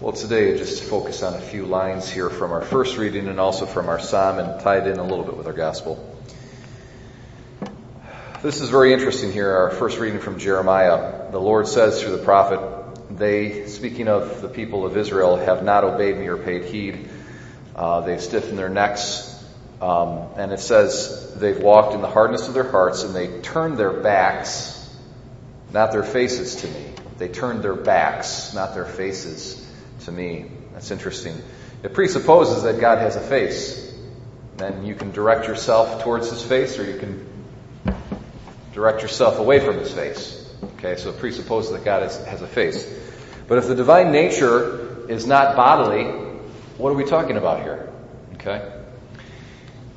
Well, today just focus on a few lines here from our first reading and also from our psalm and tied in a little bit with our gospel. This is very interesting here, our first reading from Jeremiah. The Lord says through the prophet, they, speaking of the people of Israel, have not obeyed me or paid heed. They've stiffened their necks. And it says they've walked in the hardness of their hearts and they turned their backs, not their faces to me. They turned their backs, not their faces to me. That's interesting. It presupposes that God has a face. Then you can direct yourself towards his face or you can direct yourself away from his face. Okay, so it presupposes that God has a face. But if the divine nature is not bodily, what are we talking about here? Okay?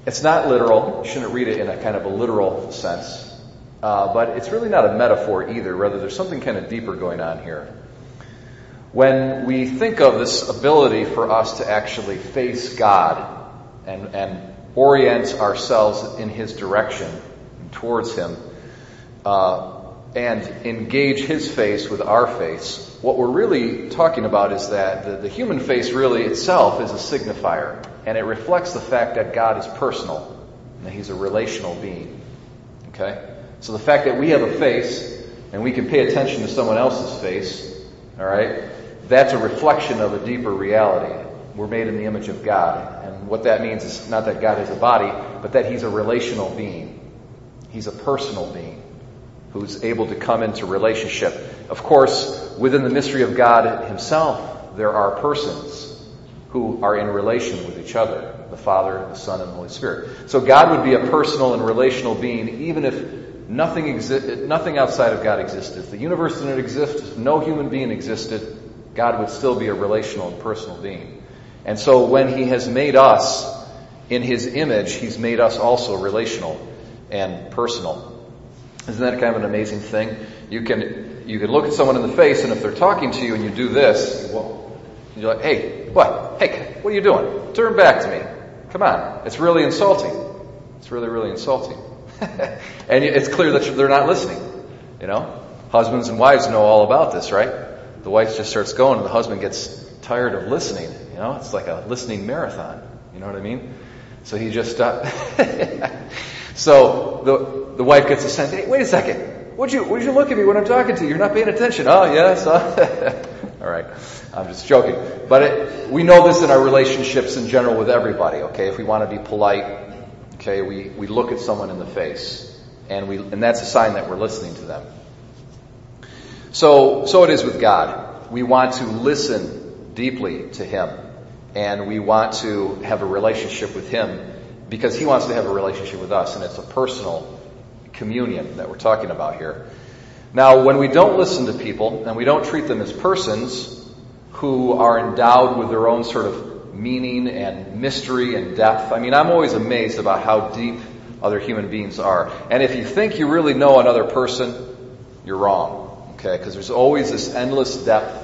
It's not literal. You shouldn't read it in a kind of a literal sense. But it's really not a metaphor either. Rather, there's something kind of deeper going on here. When we think of this ability for us to actually face God and orient ourselves in his direction, towards him, and engage his face with our face, what we're really talking about is that the human face really itself is a signifier, and it reflects the fact that God is personal, and that he's a relational being. Okay? So the fact that we have a face, and we can pay attention to someone else's face, all right, that's a reflection of a deeper reality. We're made in the image of God, and what that means is not that God is a body, but that he's a relational being. He's a personal being who's able to come into relationship. Of course, within the mystery of God himself, there are persons who are in relation with each other, the Father, the Son, and the Holy Spirit. So God would be a personal and relational being even if nothing outside of God existed. If the universe didn't exist, if no human being existed, God would still be a relational and personal being. And so when he has made us in his image, he's made us also relational and personal. Isn't that kind of an amazing thing? You can look at someone in the face, and if they're talking to you and you do this, well, you're like, hey, what? Hey, what are you doing? Turn back to me. Come on. It's really insulting. It's really, really insulting. And it's clear that they're not listening. You know? Husbands and wives know all about this, right? The wife just starts going, and the husband gets tired of listening. You know? It's like a listening marathon. You know what I mean? So he just stopped. So the wife gets a sense, hey, wait a second. Would you look at me when I'm talking to you? You're not paying attention. Oh, yes. All right. I'm just joking. But we know this in our relationships in general with everybody, okay? If we want to be polite, okay, we look at someone in the face. And that's a sign that we're listening to them. So it is with God. We want to listen deeply to him. And we want to have a relationship with him, because he wants to have a relationship with us, and it's a personal communion that we're talking about here. Now, when we don't listen to people, and we don't treat them as persons who are endowed with their own sort of meaning and mystery and depth, I mean, I'm always amazed about how deep other human beings are. And if you think you really know another person, you're wrong, okay? Because there's always this endless depth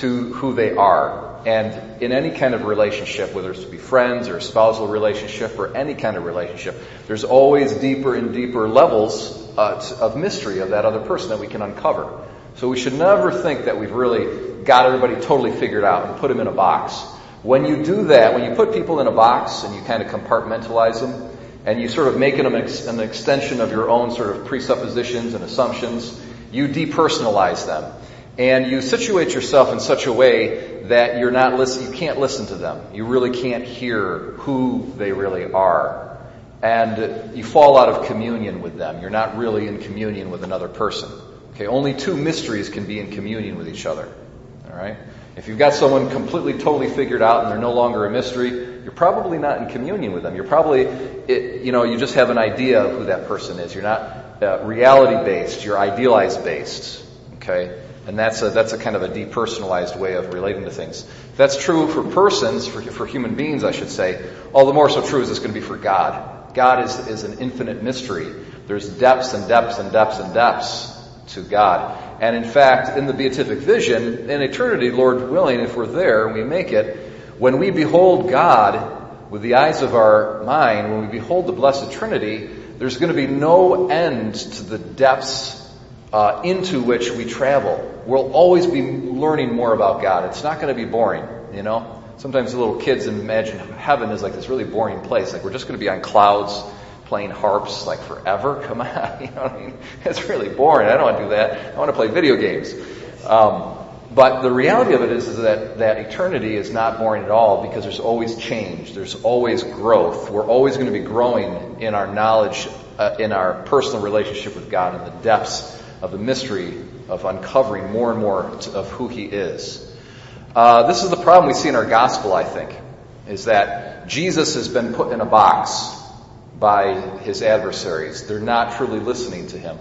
to who they are. And in any kind of relationship, whether it's to be friends or a spousal relationship or any kind of relationship, there's always deeper and deeper levels of mystery of that other person that we can uncover. So we should never think that we've really got everybody totally figured out and put them in a box. When you do that, when you put people in a box and you kind of compartmentalize them and you sort of make them an extension of your own sort of presuppositions and assumptions, you depersonalize them. And you situate yourself in such a way that you're not listening, you can't listen to them. You really can't hear who they really are. And you fall out of communion with them. You're not really in communion with another person. Okay, only two mysteries can be in communion with each other. All right? If you've got someone completely, totally figured out and they're no longer a mystery, you're probably not in communion with them. You're probably, you just have an idea of who that person is. You're not reality-based. You're idealized-based. Okay? And that's a kind of a depersonalized way of relating to things. If that's true for persons, for human beings, I should say, all the more so true is it's going to be for God. God is an infinite mystery. There's depths and depths and depths and depths to God. And in fact, in the beatific vision, in eternity, Lord willing, if we're there and we make it, when we behold God with the eyes of our mind, when we behold the Blessed Trinity, there's going to be no end to the depths into which we travel, we'll always be learning more about God. It's not going to be boring, you know. Sometimes the little kids imagine heaven is like this really boring place. Like, we're just going to be on clouds playing harps like forever. Come on, you know what I mean? It's really boring. I don't want to do that. I want to play video games. But the reality of it is that eternity is not boring at all, because there's always change. There's always growth. We're always going to be growing in our knowledge, in our personal relationship with God, in the depths of the mystery of uncovering more and more of who He is. This is the problem we see in our gospel, I think, is that Jesus has been put in a box by His adversaries. They're not truly listening to Him.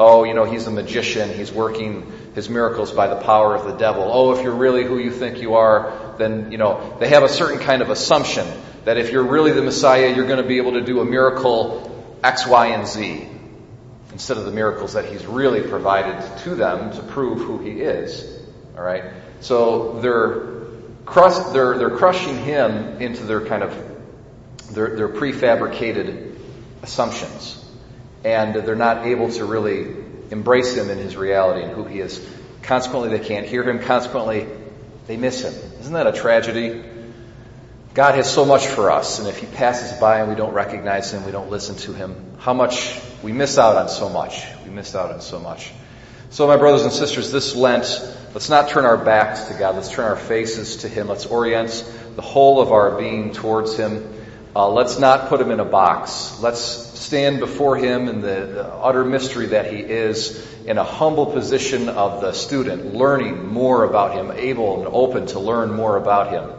Oh, you know, He's a magician. He's working His miracles by the power of the devil. Oh, if you're really who you think you are, then, you know, they have a certain kind of assumption that if you're really the Messiah, you're going to be able to do a miracle X, Y, and Z, instead of the miracles that He's really provided to them to prove who He is. All right? So they're crushing Him into their kind of their prefabricated assumptions, and they're not able to really embrace Him in His reality and who He is. Consequently, they can't hear Him. Consequently, they miss Him. Isn't that a tragedy? God has so much for us, and if He passes by and we don't recognize Him, we don't listen to Him, how much we miss out on so much. We miss out on so much. So, my brothers and sisters, this Lent, let's not turn our backs to God. Let's turn our faces to Him. Let's orient the whole of our being towards Him. Let's not put Him in a box. Let's stand before Him in the utter mystery that He is, in a humble position of the student, learning more about Him, able and open to learn more about Him.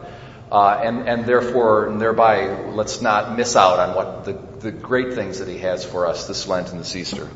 And therefore, and thereby, let's not miss out on what the great things that He has for us this Lent and this Easter.